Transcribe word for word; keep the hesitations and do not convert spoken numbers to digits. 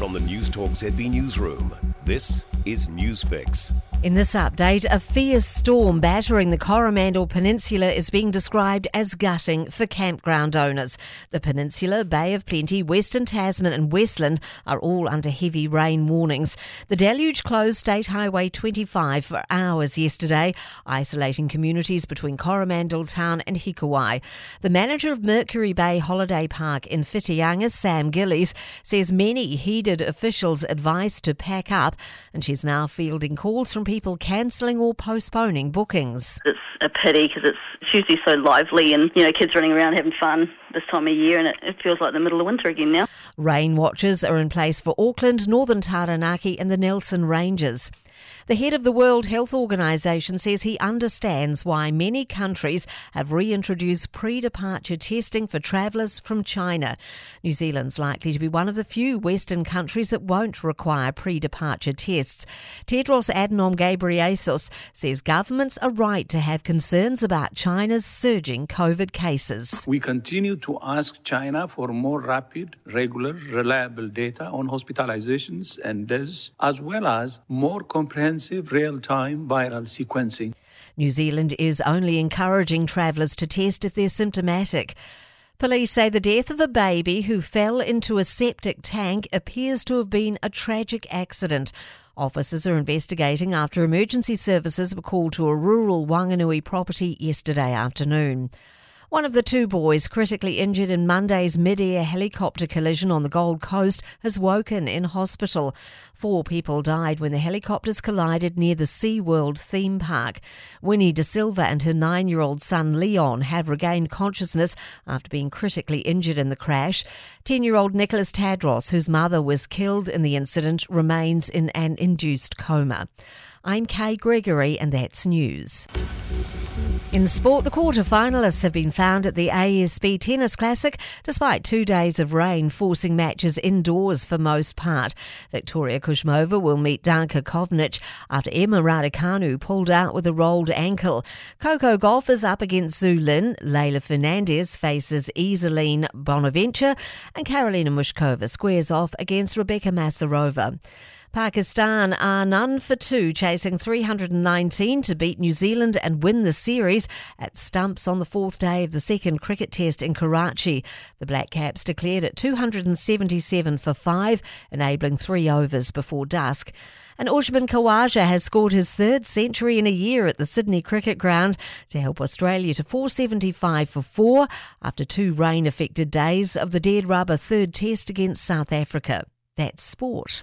From the Newstalk Z B newsroom, this is Newsfix. In this update, a fierce storm battering the Coromandel Peninsula is being described as gutting for campground owners. The peninsula, Bay of Plenty, Western Tasman and Westland are all under heavy rain warnings. The deluge closed State Highway twenty-five for hours yesterday, isolating communities between Coromandel Town and Hikawai. The manager of Mercury Bay Holiday Park in Whitianga, Sam Gillies, says many heeded officials' advice to pack up, and she's now fielding calls from people cancelling or postponing bookings. It's a pity because it's usually so lively and, you know, kids running around having fun this time of year, and it, it feels like the middle of winter again now. Rain watches are in place for Auckland, northern Taranaki and the Nelson Ranges. The head of the World Health Organisation says he understands why many countries have reintroduced pre-departure testing for travellers from China. New Zealand's likely to be one of the few Western countries that won't require pre-departure tests. Tedros Adhanom Ghebreyesus says governments are right to have concerns about China's surging COVID cases. We continue to ask China for more rapid, regular, reliable data on hospitalisations and deaths, as well as more comprehensive comprehensive real-time viral sequencing. New Zealand is only encouraging travellers to test if they're symptomatic. Police say the death of a baby who fell into a septic tank appears to have been a tragic accident. Officers are investigating after emergency services were called to a rural Whanganui property yesterday afternoon. One of the two boys critically injured in Monday's mid-air helicopter collision on the Gold Coast has woken in hospital. Four people died when the helicopters collided near the SeaWorld theme park. Winnie de Silva and her nine-year-old son Leon have regained consciousness after being critically injured in the crash. Ten-year-old Nicholas Tadros, whose mother was killed in the incident, remains in an induced coma. I'm Kay Gregory and that's news. In sport, the quarter-finalists have been found at the A S B Tennis Classic despite two days of rain forcing matches indoors for most part. Victoria Kuzmova will meet Danka Kovnic after Emma Raducanu pulled out with a rolled ankle. Coco Gauff is up against Zhu Lin, Leila Fernandez faces Elise Bonaventure and Karolina Mushkova squares off against Rebecca Masarova. Pakistan are none for two, chasing three hundred nineteen to beat New Zealand and win the series at stumps on the fourth day of the second cricket test in Karachi. The Black Caps declared at two hundred seventy-seven for five, enabling three overs before dusk. And Usman Khawaja has scored his third century in a year at the Sydney Cricket Ground to help Australia to four seventy-five for four after two rain-affected days of the dead rubber third test against South Africa. That's sport.